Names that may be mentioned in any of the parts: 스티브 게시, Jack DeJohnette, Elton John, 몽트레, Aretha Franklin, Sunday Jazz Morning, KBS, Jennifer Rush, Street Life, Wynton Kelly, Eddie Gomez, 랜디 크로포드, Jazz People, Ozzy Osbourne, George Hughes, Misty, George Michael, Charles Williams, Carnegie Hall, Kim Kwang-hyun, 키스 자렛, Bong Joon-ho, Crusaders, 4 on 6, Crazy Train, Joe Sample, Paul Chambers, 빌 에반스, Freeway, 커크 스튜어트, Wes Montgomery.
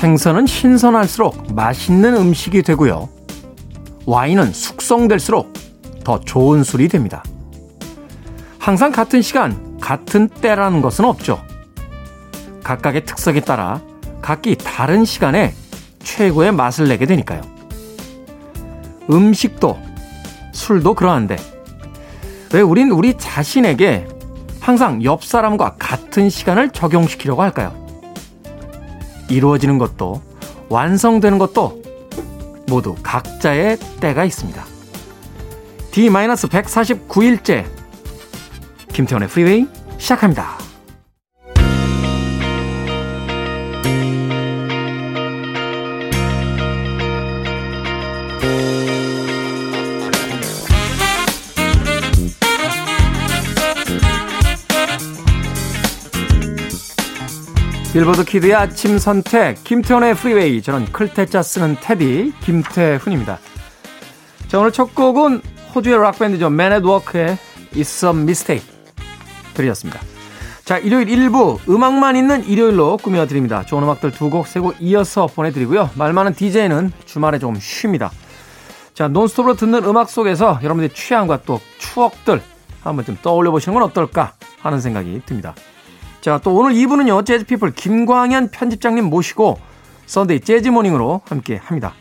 생선은 신선할수록 맛있는 음식이 되고요. 와인은 숙성될수록 더 좋은 술이 됩니다. 항상 같은 시간, 같은 때라는 것은 없죠. 각각의 특성에 따라 각기 다른 시간에 최고의 맛을 내게 되니까요. 음식도 술도 그러한데 왜 우린 우리 자신에게 항상 옆 사람과 같은 시간을 적용시키려고 할까요? 이루어지는 것도 완성되는 것도 모두 각자의 때가 있습니다. D-149일째 김태원의 프리웨이 시작합니다. 빌보드 키드의 아침 선택 김태훈의 프리웨이, 저는 클테짜 쓰는 테디 김태훈입니다. 자, 오늘 첫 곡은 호주의 락밴드죠. Man at Work의 It's a Mistake 들이었습니다. 자, 일요일 1부 음악만 있는 일요일로 꾸며드립니다. 좋은 음악들 두 곡 세 곡 이어서 보내드리고요. 말 많은 DJ는 주말에 좀 쉽니다. 자, 논스톱으로 듣는 음악 속에서 여러분들의 취향과 또 추억들 한번 좀 떠올려 보시는 건 어떨까 하는 생각이 듭니다. 자, 또 오늘 2부는요, 재즈 피플 김광현 편집장님 모시고 선데이 재즈 모닝으로 함께 합니다.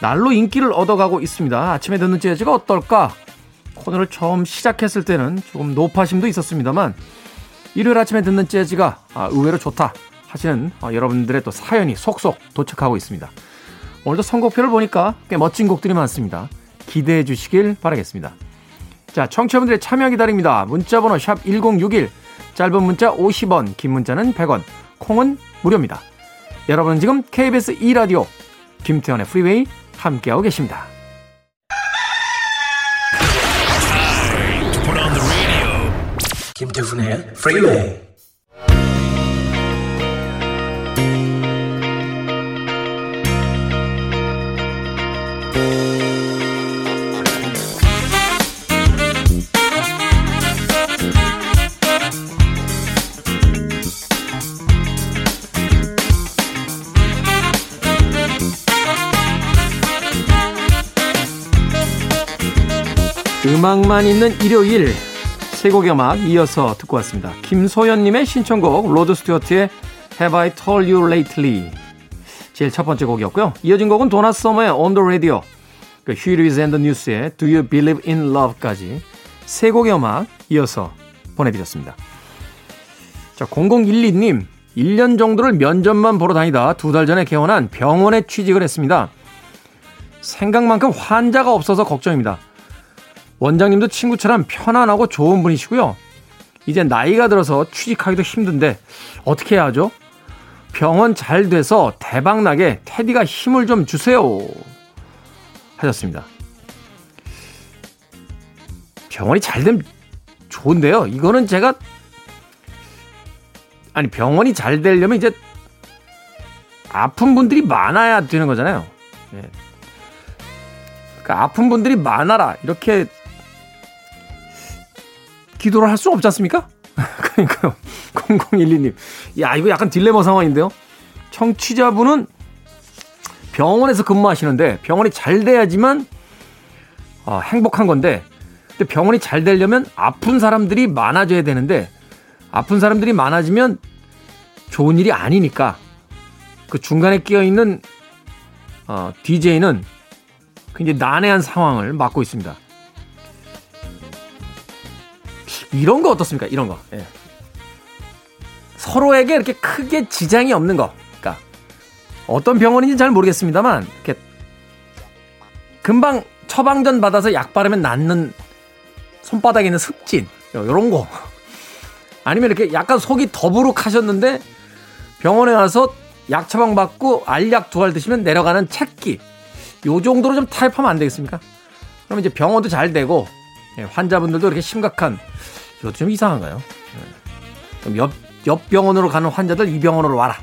날로 인기를 얻어가고 있습니다. 아침에 듣는 재즈가 어떨까? 코너를 처음 시작했을 때는 조금 노파심도 있었습니다만, 일요일 아침에 듣는 재즈가 의외로 좋다 하시는 여러분들의 또 사연이 속속 도착하고 있습니다. 오늘도 선곡표를 보니까 꽤 멋진 곡들이 많습니다. 기대해 주시길 바라겠습니다. 자, 청취자분들의 참여 기다립니다. 문자번호 샵 1061, 짧은 문자 50원, 긴 문자는 100원, 콩은 무료입니다. 여러분은 지금 KBS 2라디오 김태현의 프리웨이 함께하고 계십니다. 김태훈의 프리웨이. 음악만 있는 일요일, 세 곡의 음악 이어서 듣고 왔습니다. 김소연님의 신청곡 로드 스튜어트의 Have I Told You Lately, 제일 첫 번째 곡이었고요. 이어진 곡은 도나 서머의 On The Radio, 휴이 루이즈 앤 더 뉴스의 Do You Believe In Love까지 세 곡의 음악 이어서 보내드렸습니다. 자, 0012님, 1년 정도를 면접만 보러 다니다 2달 전에 개원한 병원에 취직을 했습니다. 생각만큼 환자가 없어서 걱정입니다. 원장님도 친구처럼 편안하고 좋은 분이시고요. 이제 나이가 들어서 취직하기도 힘든데 어떻게 해야 하죠? 병원 잘 돼서 대박나게 테디가 힘을 좀 주세요 하셨습니다. 병원이 잘 되면 좋은데요. 이거는 제가, 아니, 병원이 잘 되려면 이제 아픈 분들이 많아야 되는 거잖아요. 네. 그러니까 아픈 분들이 많아라 이렇게 기도를 할 수 없지 않습니까? 그러니까요. 0012님. 야, 이거 약간 딜레마 상황인데요. 청취자분은 병원에서 근무하시는데 병원이 잘 돼야지만 행복한 건데, 근데 병원이 잘 되려면 아픈 사람들이 많아져야 되는데 아픈 사람들이 많아지면 좋은 일이 아니니까 그 중간에 끼어있는 DJ는 굉장히 난해한 상황을 맞고 있습니다. 이런 거 어떻습니까? 이런 거. 예. 서로에게 이렇게 크게 지장이 없는 거. 그러니까 어떤 병원인지 잘 모르겠습니다만, 이렇게 금방 처방전 받아서 약 바르면 낫는 손바닥에 있는 습진, 이런 거. 아니면 이렇게 약간 속이 더부룩하셨는데 병원에 와서 약 처방 받고 알약 2알 드시면 내려가는 채끼. 요 정도로 좀 타협하면 안 되겠습니까? 그럼 이제 병원도 잘 되고, 예, 환자분들도 이렇게 심각한, 이것도 좀 이상한가요? 예. 그럼 옆 병원으로 가는 환자들 이 병원으로 와라.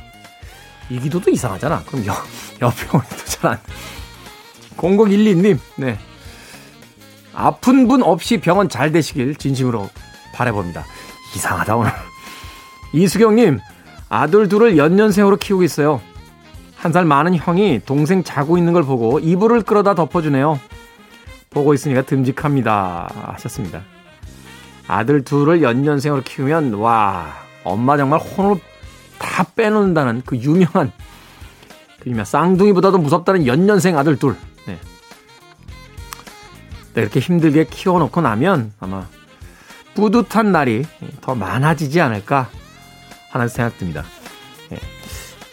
이 기도도 이상하잖아. 그럼 옆 병원에도 잘 안. 0012님, 네. 아픈 분 없이 병원 잘 되시길 진심으로 바라봅니다. 이상하다, 오늘. 이수경님, 아들 둘을 연년생으로 키우고 있어요. 한 살 많은 형이 동생 자고 있는 걸 보고 이불을 끌어다 덮어주네요. 보고 있으니까 듬직합니다. 하셨습니다. 아들 둘을 연년생으로 키우면 와, 엄마 정말 혼을 다 빼놓는다는 그 유명한 그러니까 쌍둥이보다도 무섭다는 연년생 아들 둘. 네. 이렇게 힘들게 키워놓고 나면 아마 뿌듯한 날이 더 많아지지 않을까 하는 생각 듭니다. 네.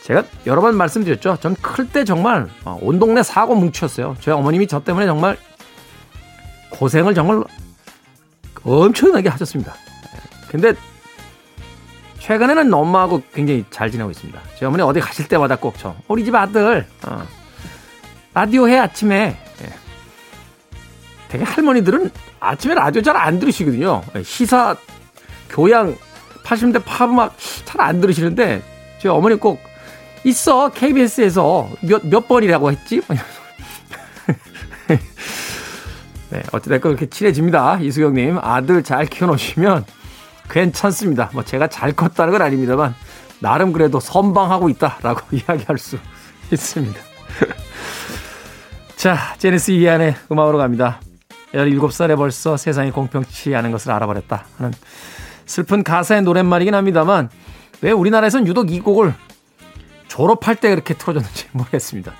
제가 여러 번 말씀드렸죠. 전 클 때 정말 온 동네 사고 뭉치였어요. 저희 어머님이 저 때문에 정말 고생을 정말 엄청나게 하셨습니다. 근데 최근에는 엄마하고 굉장히 잘 지내고 있습니다. 저희 어머니 어디 가실 때마다 꼭 저 우리 집 아들 라디오 해 아침에. 되게 할머니들은 아침에 라디오 잘 안 들으시거든요. 시사, 교양, 80대 팝음악 잘 안 들으시는데 저희 어머니 꼭 있어 KBS에서 몇 번이라고 했지? 네, 어찌됐건 그렇게 친해집니다. 이수경님 아들 잘 키워놓으시면 괜찮습니다. 뭐 제가 잘 컸다는 건 아닙니다만 나름 그래도 선방하고 있다라고 이야기할 수 있습니다. 자, 제니스 이안의 음악으로 갑니다. 17살에 벌써 세상이 공평치 않은 것을 알아버렸다 하는 슬픈 가사의 노랫말이긴 합니다만 왜 우리나라에선 유독 이 곡을 졸업할 때 그렇게 틀어줬는지 모르겠습니다.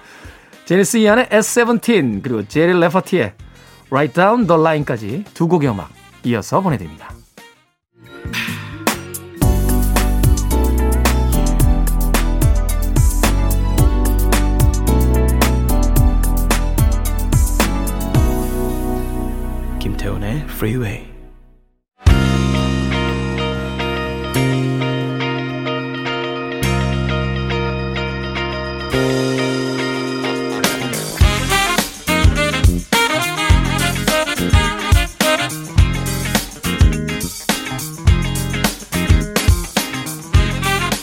제니스 이안의 S17 그리고 제리 레퍼티의 Write Down the Line까지 두 곡의 음악 이어서 보내드립니다. 김태훈의 Freeway.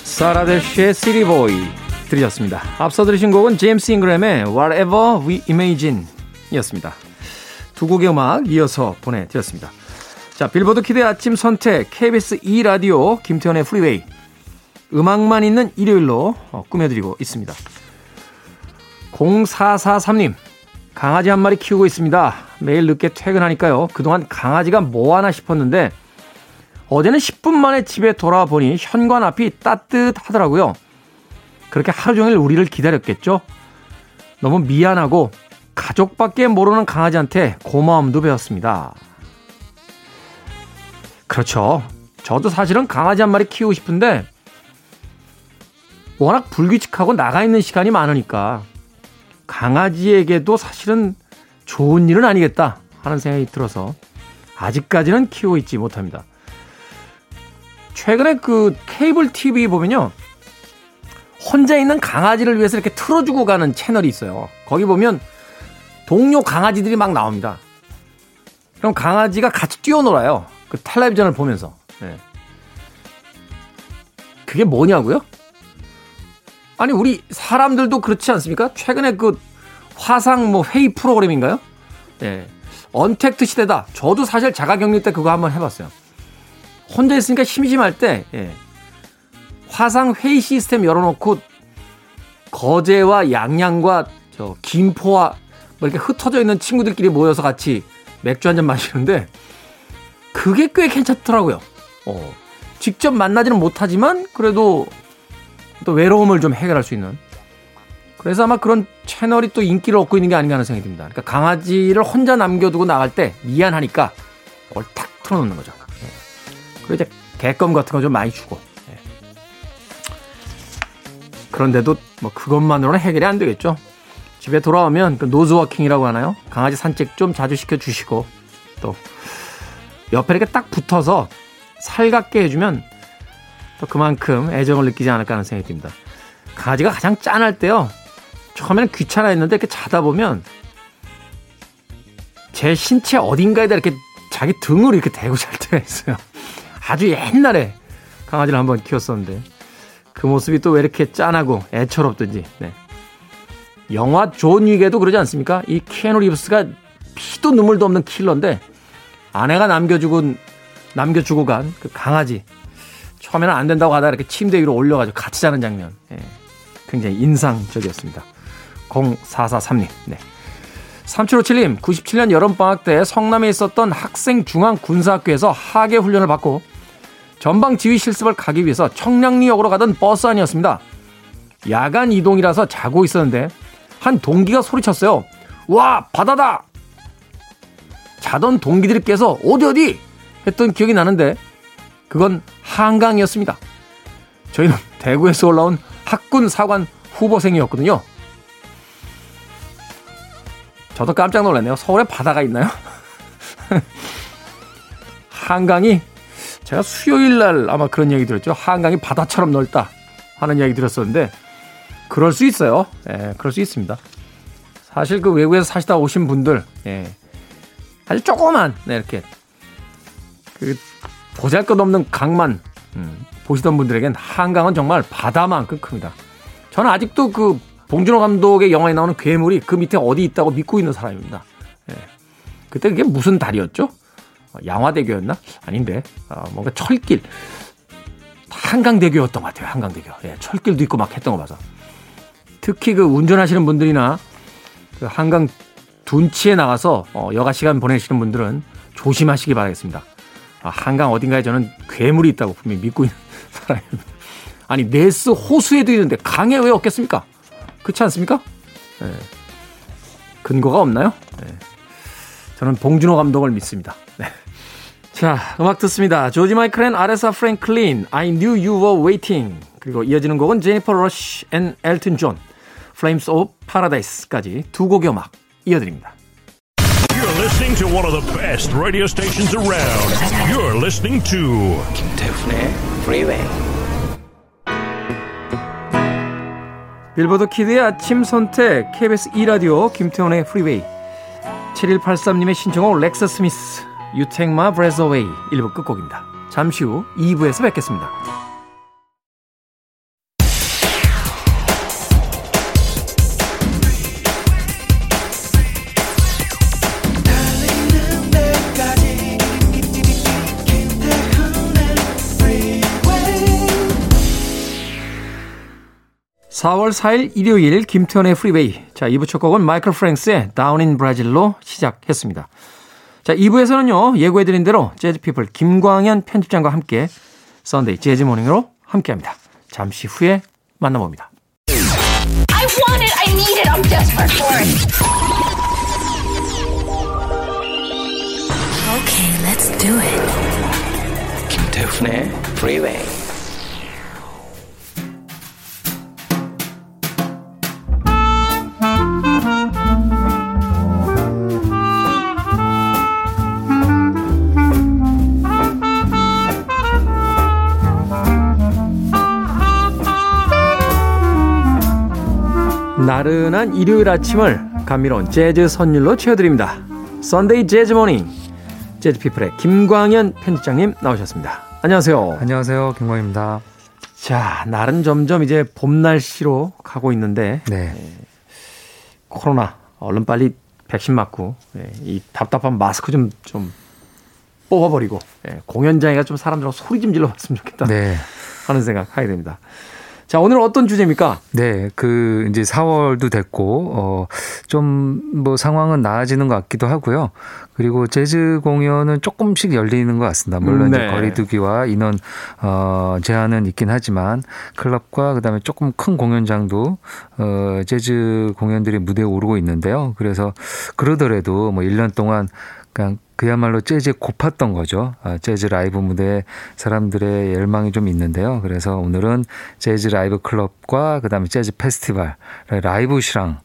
사라데쉬의 시리보이 들으셨습니다. 앞서 들으신 곡은 제임스 잉그램의 Whatever We Imagine 이었습니다. 두 곡의 음악 이어서 보내드렸습니다. 자, 빌보드 키드의 아침 선택 KBS 2라디오 김태현의 프리웨이 음악만 있는 일요일로 꾸며드리고 있습니다. 0443님 강아지 한 마리 키우고 있습니다. 매일 늦게 퇴근하니까요. 그동안 강아지가 뭐 하나 싶었는데 어제는 10분 만에 집에 돌아와 보니 현관 앞이 따뜻하더라고요. 그렇게 하루 종일 우리를 기다렸겠죠? 너무 미안하고 가족밖에 모르는 강아지한테 고마움도 배웠습니다. 그렇죠. 저도 사실은 강아지 한 마리 키우고 싶은데 워낙 불규칙하고 나가 있는 시간이 많으니까 강아지에게도 사실은 좋은 일은 아니겠다 하는 생각이 들어서 아직까지는 키우고 있지 못합니다. 최근에 그 케이블 TV 보면요. 혼자 있는 강아지를 위해서 이렇게 틀어주고 가는 채널이 있어요. 거기 보면 동료 강아지들이 막 나옵니다. 그럼 강아지가 같이 뛰어놀아요. 그 텔레비전을 보면서. 네. 그게 뭐냐고요? 아니 우리 사람들도 그렇지 않습니까? 최근에 그 화상 뭐 회의 프로그램인가요? 네. 언택트 시대다. 저도 사실 자가격리 때 그거 한번 해봤어요. 혼자 있으니까 심심할 때 화상 회의 시스템 열어놓고 거제와 양양과 저 김포와 뭐 이렇게 흩어져 있는 친구들끼리 모여서 같이 맥주 한잔 마시는데 그게 꽤 괜찮더라고요. 직접 만나지는 못하지만 그래도 또 외로움을 좀 해결할 수 있는. 그래서 아마 그런 채널이 또 인기를 얻고 있는 게 아닌가 하는 생각이 듭니다. 그러니까 강아지를 혼자 남겨두고 나갈 때 미안하니까 그걸 탁 틀어놓는 거죠. 그리고 이제 개껌 같은 거 좀 많이 주고. 그런데도 뭐 그것만으로는 해결이 안 되겠죠. 집에 돌아오면 그 노즈워킹이라고 하나요? 강아지 산책 좀 자주 시켜주시고 또 옆에 이렇게 딱 붙어서 살갑게 해주면 또 그만큼 애정을 느끼지 않을까 하는 생각이 듭니다. 강아지가 가장 짠할 때요. 처음에는 귀찮아 했는데 이렇게 자다 보면 제 신체 어딘가에다 이렇게 자기 등으로 이렇게 대고 잘 때가 있어요. 아주 옛날에 강아지를 한번 키웠었는데 그 모습이 또 왜 이렇게 짠하고 애처롭든지. 네. 영화 존 윅에도 그러지 않습니까? 이 키아누 리브스가 피도 눈물도 없는 킬러인데 아내가 남겨주고 간 그 강아지 처음에는 안 된다고 하다가 이렇게 침대 위로 올려가지고 같이 자는 장면. 예. 굉장히 인상적이었습니다. 0443님. 네. 3757님. 97년 여름방학 때 성남에 있었던 학생중앙군사학교에서 학예훈련을 받고 전방지휘 실습을 가기 위해서 청량리역으로 가던 버스 안이었습니다. 야간 이동이라서 자고 있었는데 한 동기가 소리쳤어요. 와, 바다다! 자던 동기들이 깨서 어디 했던 기억이 나는데 그건 한강이었습니다. 저희는 대구에서 올라온 학군 사관 후보생이었거든요. 저도 깜짝 놀랐네요. 서울에 바다가 있나요? 한강이, 제가 수요일날 아마 그런 얘기 들었죠. 한강이 바다처럼 넓다 하는 이야기 들었었는데 그럴 수 있어요. 예, 그럴 수 있습니다. 사실 그 외국에서 사시다 오신 분들, 예, 아주 조그만, 네, 이렇게 그 보잘것없는 강만 보시던 분들에겐 한강은 정말 바다만큼 큽니다. 저는 아직도 그 봉준호 감독의 영화에 나오는 괴물이 그 밑에 어디 있다고 믿고 있는 사람입니다. 예. 그때 그게 무슨 다리였죠? 양화대교였나? 아닌데, 뭔가 철길, 한강대교였던 것 같아요. 한강대교. 예, 철길도 있고 막 했던 거 봐서. 특히 그 운전하시는 분들이나 그 한강 둔치에 나가서 여가 시간 보내시는 분들은 조심하시기 바라겠습니다. 한강 어딘가에 저는 괴물이 있다고 분명히 믿고 있는 사람입니다. 아니, 네스 호수에도 있는데 강에 왜 없겠습니까? 그렇지 않습니까? 네. 근거가 없나요? 네. 저는 봉준호 감독을 믿습니다. 네. 자, 음악 듣습니다. 조지 마이클 앤 아레사 프랭클린, I knew you were waiting. 그리고 이어지는 곡은 제니퍼 러쉬 앤 엘튼 존, Flames of Paradise까지 두 곡의 음악 이어드립니다. You're listening to one of the best radio stations around. You're listening to 김태훈의 Freeway. 빌보드 키드의 아침 선택 KBS 2라디오 김태훈의 Freeway. 7183님의 신청곡 렉서 스미스, You Take My Breath Away 1부 끝곡입니다. 잠시 후 2부에서 뵙겠습니다. 일요일 김태현의 프리웨이. 자, 2부 첫 곡은 마이클 프랭스의 Down in Brazil로 시작했습니다. 자, 2부에서는요, 예고해드린 대로 재즈피플 김광현 편집장과 함께 Sunday Jazz Morning으로 함께합니다. 잠시 후에 만나봅니다. I want it, I need it, I'm desperate for it. Okay, let's do it. 김태현의 프리웨이. 나른한 일요일 아침을 감미로운 재즈 선율로 채워드립니다. Sunday Jazz Morning. 재즈피플의 김광현 편집장님 나오셨습니다. 안녕하세요. 안녕하세요. 김광현입니다. 자, 날은 점점 이제 봄 날씨로 가고 있는데, 네, 코로나 얼른 빨리 백신 맞고, 이 답답한 마스크 좀 뽑아버리고, 공연장에가 좀 사람들하고 소리 좀 질러봤으면 좋겠다, 네, 하는 생각 하게 됩니다. 자, 오늘은 어떤 주제입니까? 네, 그 이제 4월도 됐고 좀 뭐 상황은 나아지는 것 같기도 하고요. 그리고 재즈 공연은 조금씩 열리는 것 같습니다. 물론 네, 이제 거리두기와 인원 제한은 있긴 하지만 클럽과 그다음에 조금 큰 공연장도 재즈 공연들이 무대에 오르고 있는데요. 그래서 그러더라도 뭐 1년 동안 그냥 그야말로 재즈에 고팠던 거죠. 재즈 라이브 무대에 사람들의 열망이 좀 있는데요. 그래서 오늘은 재즈 라이브 클럽과 그다음에 재즈 페스티벌, 라이브 실황,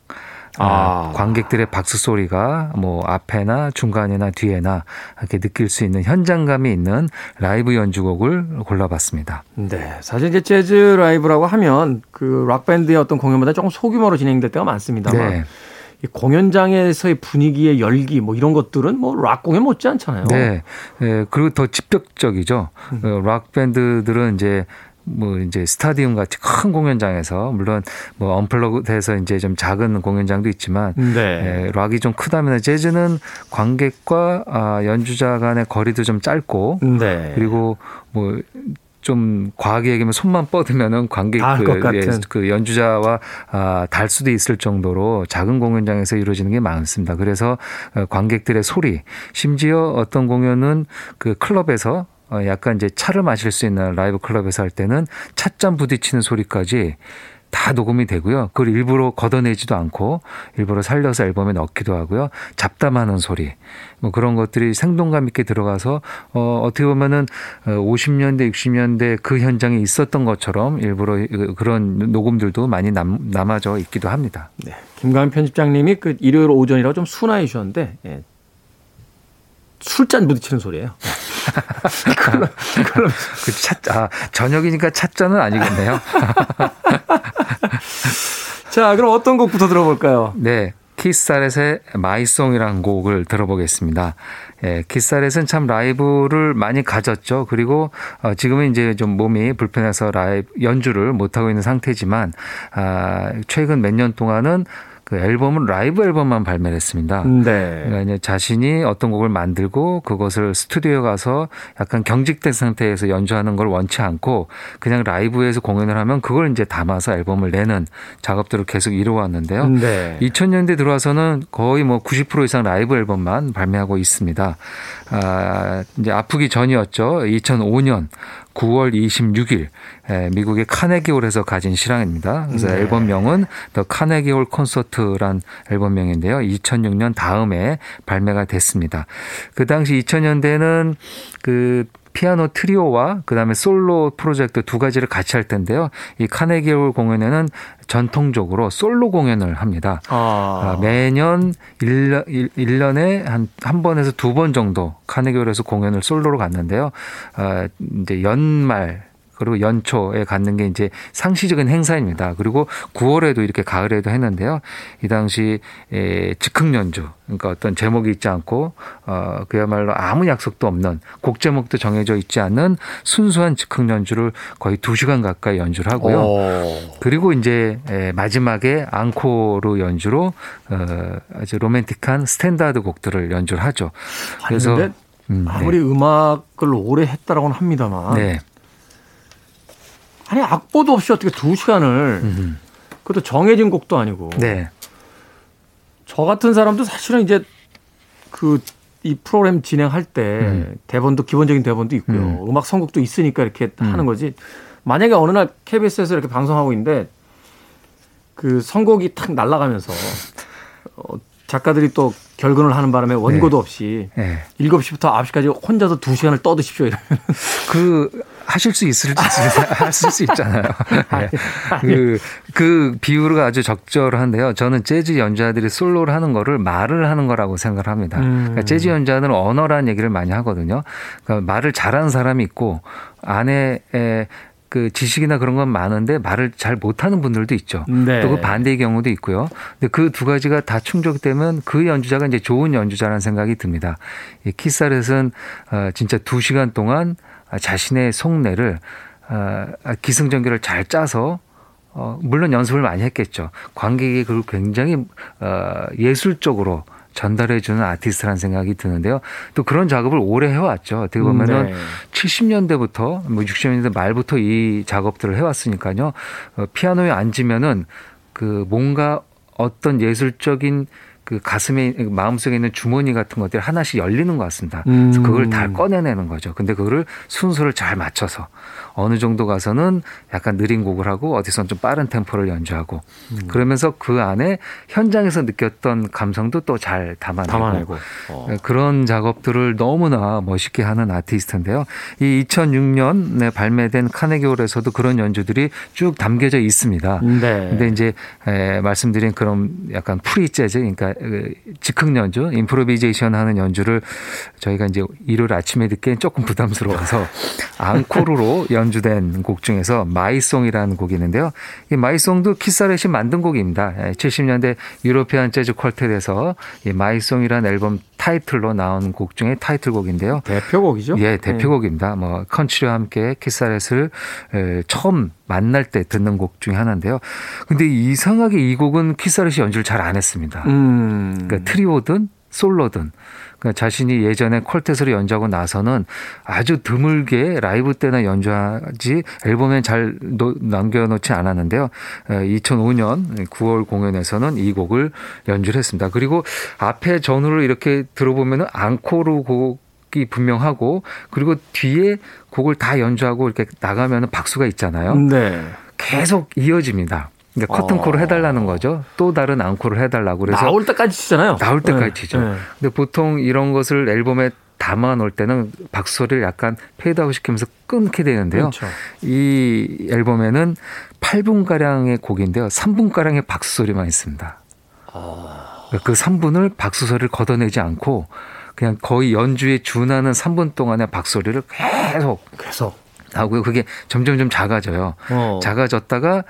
관객들의 박수 소리가 뭐 앞에나 중간이나 뒤에나 이렇게 느낄 수 있는 현장감이 있는 라이브 연주곡을 골라봤습니다. 네, 사실 이제 재즈 라이브라고 하면 그 락 밴드의 어떤 공연보다 조금 소규모로 진행될 때가 많습니다만, 네, 이 공연장에서의 분위기의 열기 뭐 이런 것들은 뭐 락 공연 못지 않잖아요. 네. 네, 그리고 더 직접적이죠. 락 밴드들은 이제 뭐 이제 스타디움 같이 큰 공연장에서, 물론 뭐 언플러그돼서 이제 좀 작은 공연장도 있지만, 네, 예, 락이 좀 크다면 재즈는 관객과 연주자 간의 거리도 좀 짧고, 네, 그리고 뭐 좀 과하게 얘기하면 손만 뻗으면은 관객 그 연주자와 달 수도 있을 정도로 작은 공연장에서 이루어지는 게 많습니다. 그래서 관객들의 소리, 심지어 어떤 공연은 그 클럽에서 약간 이제 차를 마실 수 있는 라이브 클럽에서 할 때는 찻잔 부딪히는 소리까지 다 녹음이 되고요. 그걸 일부러 걷어내지도 않고 일부러 살려서 앨범에 넣기도 하고요. 잡담하는 소리 뭐 그런 것들이 생동감 있게 들어가서 어떻게 보면은 50년대 60년대 그 현장에 있었던 것처럼 일부러 그런 녹음들도 많이 남아져 있기도 합니다. 네, 김광현 편집장님이 그 일요일 오전이라고 좀 순화해 주셨는데 예. 술잔 부딪히는 소리예요. 그럼 저녁이니까 찻잔은 아니겠네요. 자, 그럼 어떤 곡부터 들어볼까요? 네, 키스아렛의 마이송이라는 곡을 들어보겠습니다. 예, 키스아렛은 참 라이브를 많이 가졌죠. 그리고 지금은 이제 좀 몸이 불편해서 연주를 못 하고 있는 상태지만 최근 몇 년 동안은 그 앨범은 라이브 앨범만 발매를 했습니다. 네. 그러니까 자신이 어떤 곡을 만들고 그것을 스튜디오에 가서 약간 경직된 상태에서 연주하는 걸 원치 않고 그냥 라이브에서 공연을 하면 그걸 이제 담아서 앨범을 내는 작업들을 계속 이루어왔는데요. 네. 2000년대 들어와서는 거의 뭐 90% 이상 라이브 앨범만 발매하고 있습니다. 이제 아프기 전이었죠. 2005년 9월 26일 미국의 카네기홀에서 가진 실황입니다. 그래서 네. 앨범명은 더 카네기홀 콘서트란 앨범명인데요. 2006년 다음에 발매가 됐습니다. 그 당시 2000년대는 그 피아노 트리오와 그다음에 솔로 프로젝트 두 가지를 같이 할 텐데요. 이 카네기홀 공연에는 전통적으로 솔로 공연을 합니다. 매년 1년에 한 번에서 두 번 정도 카네기홀에서 공연을 솔로로 갔는데요. 이제 연말 그리고 연초에 갖는 게 이제 상시적인 행사입니다. 그리고 9월에도 이렇게 가을에도 했는데요. 이 당시 즉흥 연주, 그러니까 어떤 제목이 있지 않고 그야말로 아무 약속도 없는 곡 제목도 정해져 있지 않은 순수한 즉흥 연주를 거의 2시간 가까이 연주를 하고요. 그리고 이제 마지막에 앙코르 연주로 아주 로맨틱한 스탠다드 곡들을 연주를 하죠. 그래서 아무리 네. 음악을 오래 했다라고는 합니다만. 네. 아니 악보도 없이 어떻게 2시간을 그것도 정해진 곡도 아니고 네. 저 같은 사람도 사실은 이제 그 이 프로그램 진행할 때 대본도 기본적인 대본도 있고요. 음악 선곡도 있으니까 이렇게 하는 거지. 만약에 어느 날 KBS에서 이렇게 방송하고 있는데 그 선곡이 탁 날아가면서 작가들이 또 결근을 하는 바람에 원고도 네. 없이 네. 7시부터 9시까지 혼자서 2시간을 떠드십시오 이러면 그 하실 수 있을지 하실 수 있잖아요. 그 비유가 아주 적절한데요. 저는 재즈 연주자들이 솔로를 하는 거를 말을 하는 거라고 생각을 합니다. 그러니까 재즈 연주자들은 언어라는 얘기를 많이 하거든요. 그러니까 말을 잘하는 사람이 있고 안에 그 지식이나 그런 건 많은데 말을 잘 못하는 분들도 있죠. 네. 또 그 반대의 경우도 있고요. 근데 그 두 가지가 다 충족되면 그 연주자가 이제 좋은 연주자라는 생각이 듭니다. 이 키사렛은 진짜 2시간 동안 자신의 속내를 기승전결을 잘 짜서 물론 연습을 많이 했겠죠. 관객이 그걸 굉장히 예술적으로 전달해주는 아티스트라는 생각이 드는데요. 또 그런 작업을 오래 해왔죠. 어떻게 보면은 네. 70년대부터 뭐 60년대 말부터 이 작업들을 해왔으니까요. 피아노에 앉으면은 그 뭔가 어떤 예술적인 그 가슴에 마음속에 있는 주머니 같은 것들이 하나씩 열리는 것 같습니다. 그래서 그걸 다 꺼내내는 거죠. 근데 그거를 순서를 잘 맞춰서 어느 정도 가서는 약간 느린 곡을 하고 어디선 좀 빠른 템포를 연주하고 그러면서 그 안에 현장에서 느꼈던 감성도 또 잘 담아내고 그런 작업들을 너무나 멋있게 하는 아티스트인데요. 이 2006년에 발매된 카네기홀에서도 그런 연주들이 쭉 담겨져 있습니다. 네. 근데 이제 말씀드린 그런 약간 프리 재즈, 그러니까 즉흥 연주, 임프로비제이션 하는 연주를 저희가 이제 일요일 아침에 듣기엔 조금 부담스러워서 앙코르로 연주된 곡 중에서 마이송이라는 곡이 있는데요. 이 마이송도 키사렛이 만든 곡입니다. 70년대 유로피안 재즈 퀄텟에서 이 마이송이라는 앨범 타이틀로 나온 곡 중에 타이틀곡인데요. 대표곡이죠? 예, 대표곡입니다. 뭐 컨트리와 함께 키사렛을 처음 만날 때 듣는 곡 중에 하나인데요. 근데 이상하게 이 곡은 키사렛이 연주를 잘 안 했습니다. 그러니까 트리오든 솔로든 자신이 예전에 콜텟으로 연주하고 나서는 아주 드물게 라이브 때나 연주하지 앨범에 잘 남겨놓지 않았는데요. 2005년 9월 공연에서는 이 곡을 연주를 했습니다. 그리고 앞에 전후를 이렇게 들어보면 앙코르 곡이 분명하고 그리고 뒤에 곡을 다 연주하고 이렇게 나가면 박수가 있잖아요. 네. 계속 이어집니다. 그러니까 커튼콜을 해달라는 거죠. 또 다른 앙코르를 해달라고. 그래서 나올 때까지 치잖아요. 나올 때까지 치죠. 네. 근데 보통 이런 것을 앨범에 담아 놓을 때는 박수 소리를 약간 페이드아웃 시키면서 끊게 되는데요. 그렇죠. 이 앨범에는 8분가량의 곡인데요. 3분가량의 박수 소리만 있습니다. 그 3분을 박수 소리를 걷어내지 않고 그냥 거의 연주에 준하는 3분 동안의 박수 소리를 계속 하고요. 그게 점점 작아져요. 작아졌다가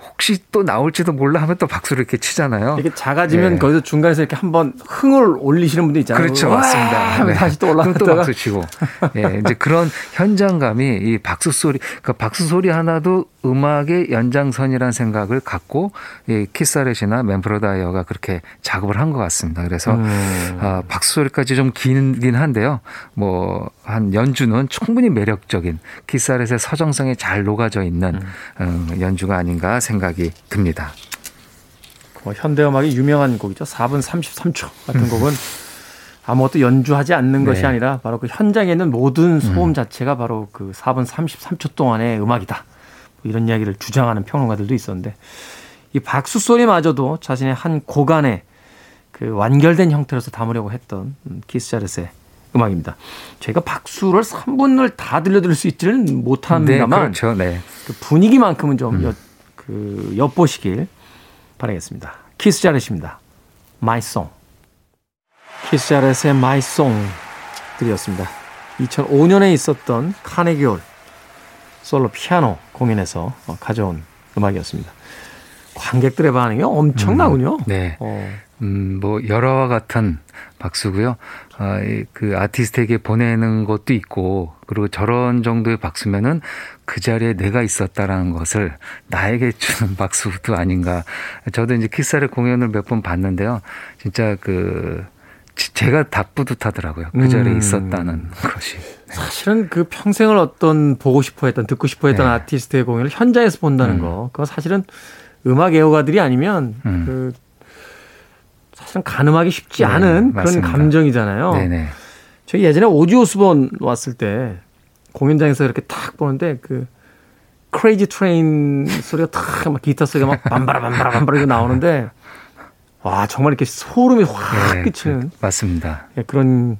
혹시 또 나올지도 몰라 하면 또 박수를 이렇게 치잖아요. 이렇게 작아지면 네. 거기서 중간에서 이렇게 한번 흥을 올리시는 분도 있잖아요. 그렇죠. 맞습니다. 네. 다시 또 올라가다가 또 박수 치고. 네. 이제 그런 현장감이 이 박수 소리, 그러니까 박수 소리 하나도 음악의 연장선이라는 생각을 갖고 이 키사렛이나 맨프로다이어가 그렇게 작업을 한 것 같습니다. 그래서 박수 소리까지 좀 긴긴 한데요. 뭐 한 연주는 충분히 매력적인 키사렛의 서정성에 잘 녹아져 있는 연주가 아닌가 생각이 듭니다. 뭐 현대음악이 유명한 곡이죠. 4분 33초 같은 곡은 아무것도 연주하지 않는 것이 아니라 바로 그 현장에 있는 모든 소음 자체가 바로 그 4분 33초 동안의 음악이다. 이런 이야기를 주장하는 평론가들도 있었는데 이 박수 소리마저도 자신의 한 고간에 그 완결된 형태로서 담으려고 했던 키스 자렛의 음악입니다. 저희가 박수를 3분을 다 들려드릴 수 있지는 못합니다만 네, 그렇죠. 네. 그 분위기만큼은 좀 그 엿보시길 바라겠습니다. 키스 자렛입니다. My Song. 키스 자렛의 My Song 들이었습니다. 2005년에 있었던 카네기홀 솔로 피아노 공연에서 가져온 음악이었습니다. 관객들의 반응이 엄청나군요. 네. 뭐 열화와 같은 박수고요. 그 아티스트에게 보내는 것도 있고 그리고 저런 정도의 박수면은 그 자리에 내가 있었다라는 것을 나에게 주는 박수도 아닌가. 저도 이제 키스자렛 공연을 몇 번 봤는데요. 진짜 그 제가 다 뿌듯하더라고요. 그 자리에 있었다는 것이. 네. 사실은 그 평생을 어떤 보고 싶어했던 듣고 싶어했던 네. 아티스트의 공연을 현장에서 본다는 거. 그거 사실은 음악 애호가들이 아니면 그 사실은 가늠하기 쉽지 않은 맞습니다. 그런 감정이잖아요. 네네. 저희 예전에 오지 오스본 왔을 때 공연장에서 이렇게 탁 보는데 그 크레이지 트레인 소리가 탁 막 기타 소리가 막 밤바라 나오는데 와 정말 이렇게 소름이 확 네, 끼치는 맞습니다. 그런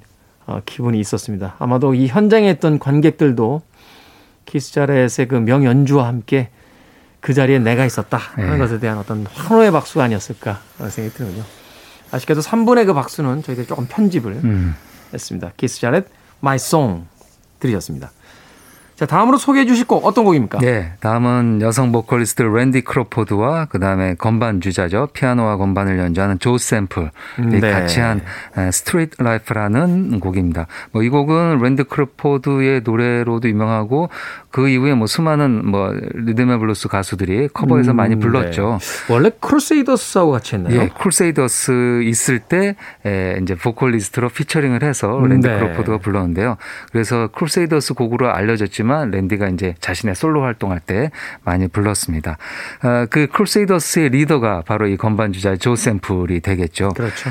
기분이 있었습니다. 아마도 이 현장에 있던 관객들도 키스 자렛의 그 명연주와 함께 그 자리에 내가 있었다 하는 것에 대한 어떤 환호의 박수가 아니었을까 하는 생각이 드는군요. 아쉽게도 3분의 그 박수는 저희들이 조금 편집을 했습니다. 키스 자렛 My Song 들으셨습니다. 자, 다음으로 소개해 주실 곡 어떤 곡입니까? 네, 다음은 여성 보컬리스트 랜디 크로포드와 그다음에 건반 주자죠. 피아노와 건반을 연주하는 조 샘플 같이 한 스트리트 라이프라는 곡입니다. 뭐 이 곡은 랜디 크로포드의 노래로도 유명하고 그 이후에 뭐 수많은 뭐 리듬앤 블루스 가수들이 커버해서 많이 불렀죠. 네. 원래 크루세이더스하고 같이 했나요? 예, 크루세이더스 있을 때 이제 보컬리스트로 피처링을 해서 랜디 크로포드가 불렀는데요. 그래서 크루세이더스 곡으로 알려졌지만 랜디가 이제 자신의 솔로 활동할 때 많이 불렀습니다. 그 크루세이더스의 리더가 바로 이 건반 주자 조 샘플이 되겠죠. 그렇죠.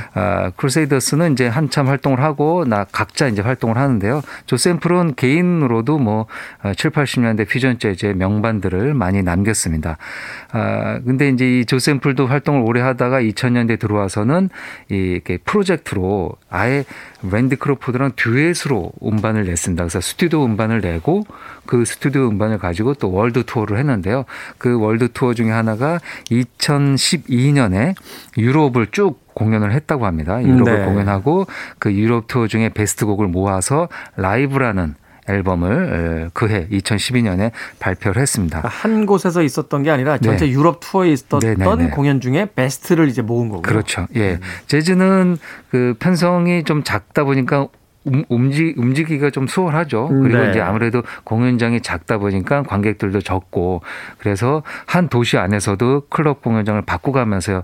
크루세이더스는 이제 한참 활동을 하고 각자 이제 활동을 하는데요. 조 샘플은 개인으로도 뭐 70, 80년대 퓨전 재즈의 명반들을 많이 남겼습니다. 근데 이제 이 조 샘플도 활동을 오래 하다가 2000년대 들어와서는 이렇게 프로젝트로 아예 랜디 크로포드랑 듀엣으로 음반을 냈습니다. 그래서 스튜디오 음반을 내고 그 스튜디오 음반을 가지고 또 월드 투어를 했는데요. 그 월드 투어 중에 하나가 2012년에 유럽을 쭉 공연을 했다고 합니다. 유럽을 공연하고 그 유럽 투어 중에 베스트 곡을 모아서 라이브라는 앨범을 그해 2012년에 발표를 했습니다. 한 곳에서 있었던 게 아니라 전체 유럽 투어에 있었던 공연 중에 베스트를 이제 모은 거고요. 그렇죠. 예, 재즈는 그 편성이 좀 작다 보니까 움직이기가 좀 수월하죠. 그리고 네. 이제 아무래도 공연장이 작다 보니까 관객들도 적고 그래서 한 도시 안에서도 클럽 공연장을 바꿔가면서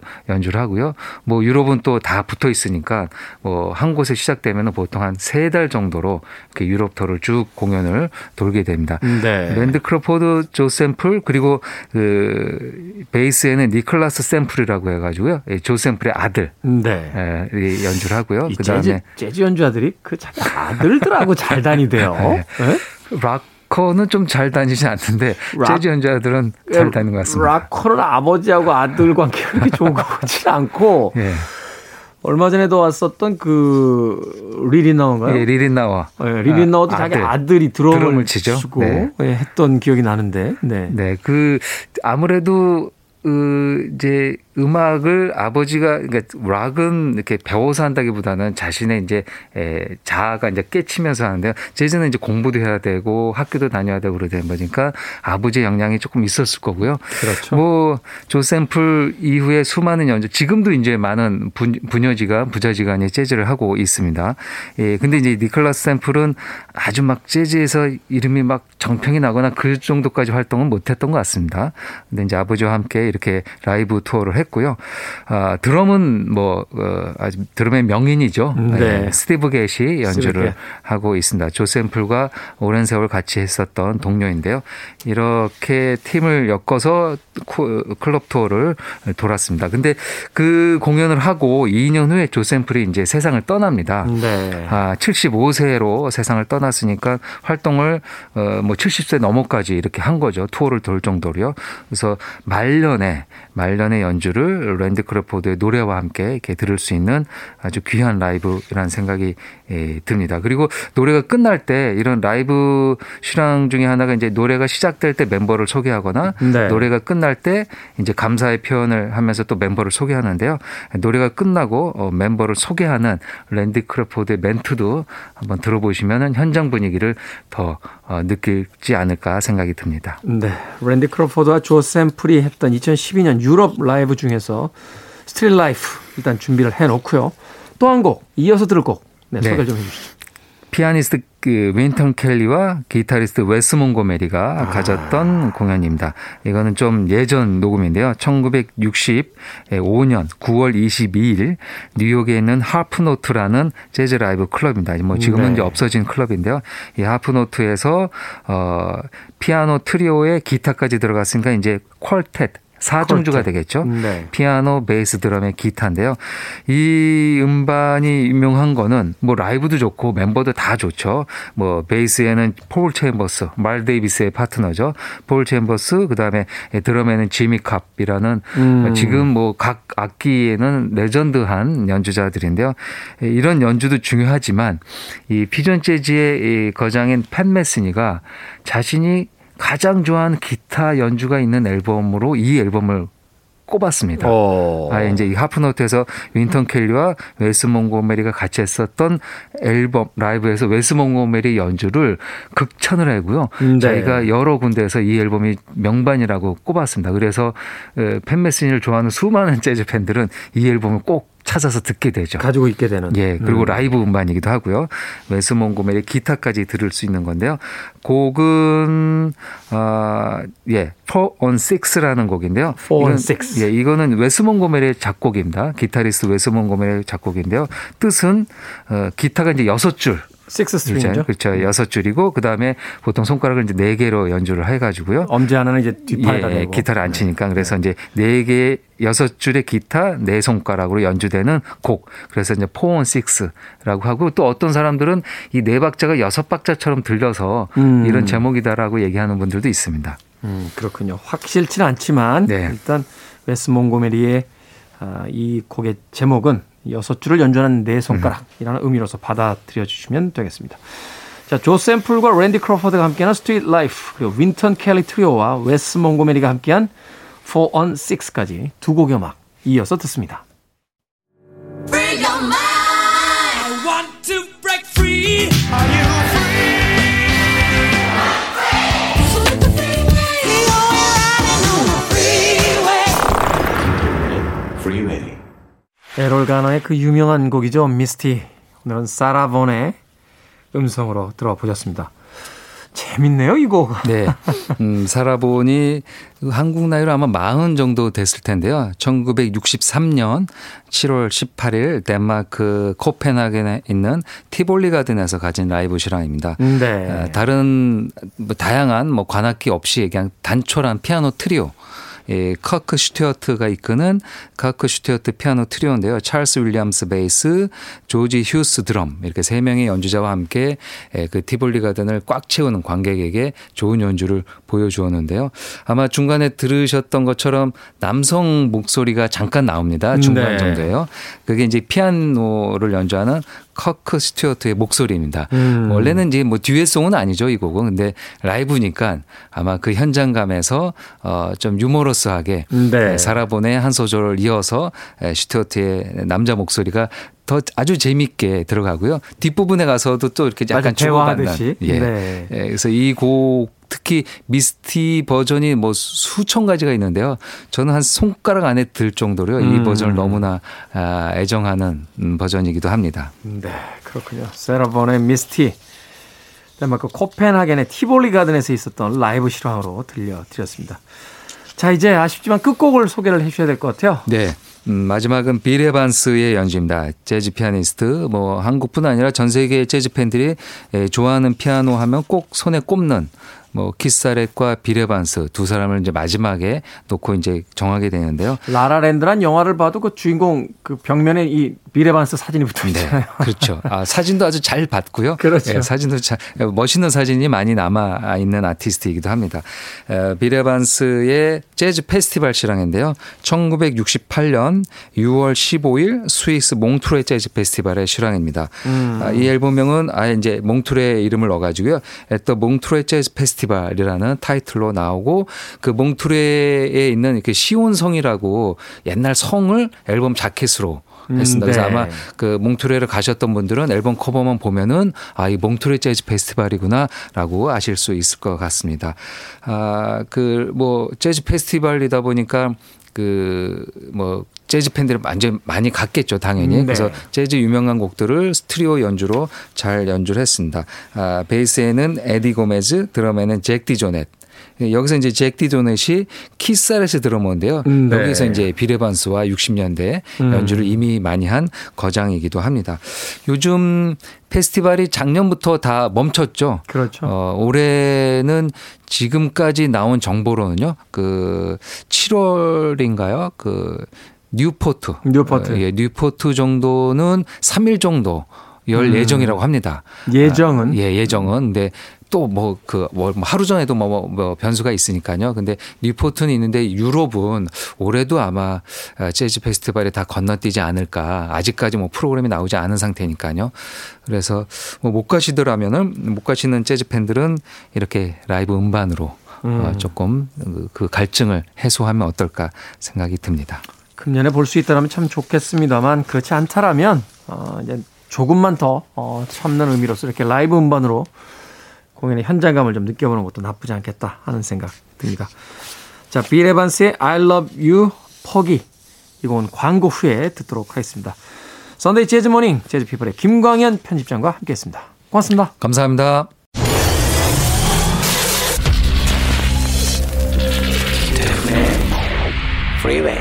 연주를 하고요. 뭐 유럽은 또 다 붙어 있으니까 뭐 한 곳에 시작되면 보통 한 3달 정도로 이렇게 유럽 터를 쭉 공연을 돌게 됩니다. 네. 랜드 크로포드 조 샘플 그리고 그 베이스에는 니클라스 샘플이라고 해가지고요. 조 샘플의 아들 네. 예, 연주를 하고요. 그 다음에 재즈 연주자들이 그 자기 아들들하고 잘 다니대요. 네. 네? 락커는 좀 잘 다니지 않는데 재즈 연주자들은 잘 다니는 것 같습니다. 락커는 아버지하고 아들 관계가 그렇게 좋은 것 같지는 않고 네. 얼마 전에도 왔었던 그 리리나우인가요? 예, 리리나우. 예, 리리나우도 자기 아들이 드럼을 치죠. 치고 네. 예, 했던 기억이 나는데. 네. 네, 그 아무래도 이제 음악을 아버지가 그러니까 락은 이렇게 배워서 한다기보다는 자신의 이제 자아가 이제 깨치면서 하는데요. 재즈는 이제 공부도 해야 되고 학교도 다녀야 되고 그러다 보니까 아버지의 영향이 조금 있었을 거고요. 그렇죠. 뭐 조 샘플 이후에 수많은 연주 지금도 이제 많은 부녀지간 부자지간이 재즈를 하고 있습니다. 예, 근데 이제 니클라스 샘플은 아주 막 재즈에서 이름이 막 정평이 나거나 그 정도까지 활동은 못했던 것 같습니다. 근데 이제 아버지와 함께 이렇게 라이브 투어를 했고요. 아, 드럼은 뭐 아주 드럼의 명인이죠. 네. 스티브 게시 연주를 하고 있습니다. 조 샘플과 오랜 세월 같이 했었던 동료인데요. 이렇게 팀을 엮어서 클럽 투어를 돌았습니다. 근데 그 공연을 하고 2년 후에 조 샘플이 이제 세상을 떠납니다. 네. 아, 75세로 세상을 떠났으니까 활동을 뭐 70세 넘어까지 이렇게 한 거죠. 투어를 돌 정도로요. 그래서 말년에 연주를 랜드 크로포드의 노래와 함께 이렇게 들을 수 있는 아주 귀한 라이브라는 생각이 듭니다. 그리고 노래가 끝날 때 이런 라이브 실황 중에 하나가 이제 노래가 시작될 때 멤버를 소개하거나 네. 노래가 끝날 때 이제 감사의 표현을 하면서 또 멤버를 소개하는데요. 노래가 끝나고 멤버를 소개하는 랜드 크로포드의 멘트도 한번 들어보시면 현장 분위기를 더 느끼지 않을까 생각이 듭니다. 네, 랜디 크로포드와 조 샘플이 했던 2012년 유럽 라이브 중에서 스트릿 라이프 일단 준비를 해놓고요. 또 한 곡 이어서 들을 곡 네, 네. 소개를 좀 해주시죠. 피아니스트 윈턴 켈리와 기타리스트 웨스 몽고메리가 가졌던 공연입니다. 이거는 좀 예전 녹음인데요. 1965년 9월 22일 뉴욕에 있는 하프노트라는 재즈 라이브 클럽입니다. 뭐 지금은 네. 이제 없어진 클럽인데요. 이 하프노트에서 피아노 트리오에 기타까지 들어갔으니까 이제 퀄텟 4중주가 되겠죠. 네. 피아노, 베이스, 드럼의 기타인데요. 이 음반이 유명한 거는 뭐 라이브도 좋고 멤버도 다 좋죠. 뭐 베이스에는 폴 챔버스, 말 데이비스의 파트너죠. 폴 챔버스, 그다음에 드럼에는 지미 캅이라는 지금 뭐 각 악기에는 레전드한 연주자들인데요. 이런 연주도 중요하지만 이 피전 재즈의 거장인 팻 메스니가 자신이 가장 좋아하는 기타 연주가 있는 앨범으로 이 앨범을 꼽았습니다. 이제 이 하프노트에서 윈턴 켈리와 웨스 몽고메리가 같이 했었던 앨범 라이브에서 웨스 몽고메리 연주를 극찬을 하고요. 네. 자기가 여러 군데에서 이 앨범이 명반이라고 꼽았습니다. 그래서 팻 메스니를 좋아하는 수많은 재즈 팬들은 이 앨범을 꼭 찾아서 듣게 되죠. 가지고 있게 되는. 예, 그리고 라이브 음반이기도 하고요. 웨스 몽고메리 기타까지 들을 수 있는 건데요. 곡은 4 on 6라는 곡인데요. 4 on 6. 예, 이거는 웨스 몽고메리의 작곡입니다. 기타리스트 웨스 몽고메리의 작곡인데요. 뜻은 기타가 이제 6줄. 6스트링이죠. 그렇죠. 6줄이고 그다음에 보통 손가락을 이제 4개로 연주를 해 가지고요. 엄지 하나는 이제 뒷팔에다 대고 기타를 안 치니까 그래서 이제 4개 6줄의 기타 4손가락으로 연주되는 곡. 그래서 이제 4 on 6라고 하고 또 어떤 사람들은 이 4박자가 6박자처럼 들려서 이런 제목이다라고 얘기하는 분들도 있습니다. 그렇군요. 확실치는 않지만 네. 일단 웨스 몽고메리의 이 곡의 제목은 6줄을 연주하는 4손가락이라는 의미로서 받아들여 주시면 되겠습니다. 자, 조 샘플과 랜디 크로포드가 함께하는 스트릿 라이프 그리고 윈턴 켈리 트리오와 웨스 몽고메리가 함께한 4 on 6까지 두 곡의 음악 이어서 듣습니다. Free your mind. I want to break free. Are you free? I'm free. I'm free. On the freeway. You're on the freeway. Freeway. 에롤 가너의 그 유명한 곡이죠. 미스티. 오늘은 사라본의 음성으로 들어보셨습니다. 재밌네요, 이거. 네. 살아보니 한국 나이로 아마 40 정도 됐을 텐데요. 1963년 7월 18일 덴마크 코펜하겐에 있는 티볼리 가든에서 가진 라이브 실황입니다. 네. 다른 다양한 뭐 관악기 없이 그냥 단촐한 피아노 트리오. 예, 커크 슈튜어트가 이끄는 커크 슈튜어트 피아노 트리오인데요. 찰스 윌리엄스 베이스, 조지 휴스 드럼 이렇게 세 명의 연주자와 함께 그 티볼리 가든을 꽉 채우는 관객에게 좋은 연주를 보여주었는데요. 아마 중간에 들으셨던 것처럼 남성 목소리가 잠깐 나옵니다. 중간 네. 정도예요. 그게 이제 피아노를 연주하는 커크 스튜어트의 목소리입니다. 원래는 이제 뭐 듀엣송은 아니죠, 이 곡은. 근데 라이브니까 아마 그 현장감에서 좀 유머러스하게 네. 사라본의 한 소절을 이어서 스튜어트의 남자 목소리가 더 아주 재밌게 들어가고요. 뒷부분에 가서도 또 이렇게 약간 주고받는. 예. 네. 예. 그래서 이 곡 특히 미스티 버전이 뭐 수천 가지가 있는데요. 저는 한 손가락 안에 들 정도로요. 이 버전을 너무나 애정하는 버전이기도 합니다. 네, 그렇군요. 세라본의 미스티. 덴마크 코펜하겐의 티볼리 가든에서 있었던 라이브 실황으로 들려드렸습니다. 자, 이제 아쉽지만 끝곡을 소개를 해 주셔야 될 것 같아요. 네. 마지막은 빌 에반스의 연주입니다. 재즈 피아니스트, 뭐 한국뿐 아니라 전 세계의 재즈 팬들이 좋아하는 피아노 하면 꼭 손에 꼽는 뭐 키사렛과 빌 에반스 두 사람을 이제 마지막에 놓고 이제 정하게 되는데요. 라라랜드란 영화를 봐도 그 주인공 그 벽면에 이 빌 에반스 사진이 붙어 있잖아요. 네, 그렇죠. 아, 사진도 아주 잘 봤고요. 그렇죠. 네, 사진도 잘 멋있는 사진이 많이 남아 있는 아티스트이기도 합니다. 빌 에반스의 재즈 페스티벌 실황인데요. 1968년 6월 15일 스위스 몽트레 재즈 페스티벌의 실황입니다. 이 앨범명은 아예 이제 몽트레 이름을 넣어가지고요. 또 몽트레 재즈 페스티벌이라는 타이틀로 나오고 그 몽트레에 있는 그 시온성이라고 옛날 성을 앨범 자켓으로 했습니다. 그래서 네. 아마 그 몽트레를 가셨던 분들은 앨범 커버만 보면은 아, 이 몽트레 재즈 페스티벌이구나라고 아실 수 있을 것 같습니다. 아, 그 뭐 재즈 페스티벌이다 보니까 그 뭐 재즈 팬들은 완전 많이 갔겠죠, 당연히. 네. 그래서 재즈 유명한 곡들을 트리오 연주로 잘 연주를 했습니다. 아, 베이스에는 에디 고메즈, 드럼에는 잭 디조넷. 여기서 이제 잭 디조넷이 키사렛의 드러머인데요. 네. 여기서 이제 빌 에반스와 60년대 연주를 이미 많이 한 거장이기도 합니다. 요즘 페스티벌이 작년부터 다 멈췄죠. 그렇죠. 올해는 지금까지 나온 정보로는요. 그 7월인가요? 그 뉴포트. 예, 뉴포트 정도는 3일 정도 열 예정이라고 합니다. 예정은? 아, 예, 예정은. 근데 또 뭐 그 하루 전에도 뭐 변수가 있으니까요. 근데 뉴포트는 있는데 유럽은 올해도 아마 재즈 페스티벌에 다 건너뛰지 않을까. 아직까지 뭐 프로그램이 나오지 않은 상태니까요. 그래서 뭐 못 가시더라면은 못 가시는 재즈 팬들은 이렇게 라이브 음반으로 조금 그 갈증을 해소하면 어떨까 생각이 듭니다. 금년에 볼 수 있다면 참 좋겠습니다만 그렇지 않다라면 이제 조금만 더 참는 의미로서 이렇게 라이브 음반으로 공연의 현장감을 좀 느껴보는 것도 나쁘지 않겠다 하는 생각 듭니다. 자, 빌 에반스의 I Love You, 포기. 이건 광고 후에 듣도록 하겠습니다. Sunday Jazz Morning, 재즈 피플의 김광현 편집장과 함께했습니다. 고맙습니다. 감사합니다. Freeway.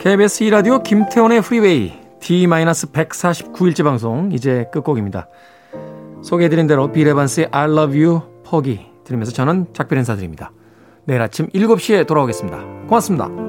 KBS 2라디오 김태원의 프리웨이 D-149일째 방송 이제 끝곡입니다. 소개해드린 대로 빌 에반스의 I love you 포기 들으면서 저는 작별 인사드립니다. 내일 아침 7시에 돌아오겠습니다. 고맙습니다.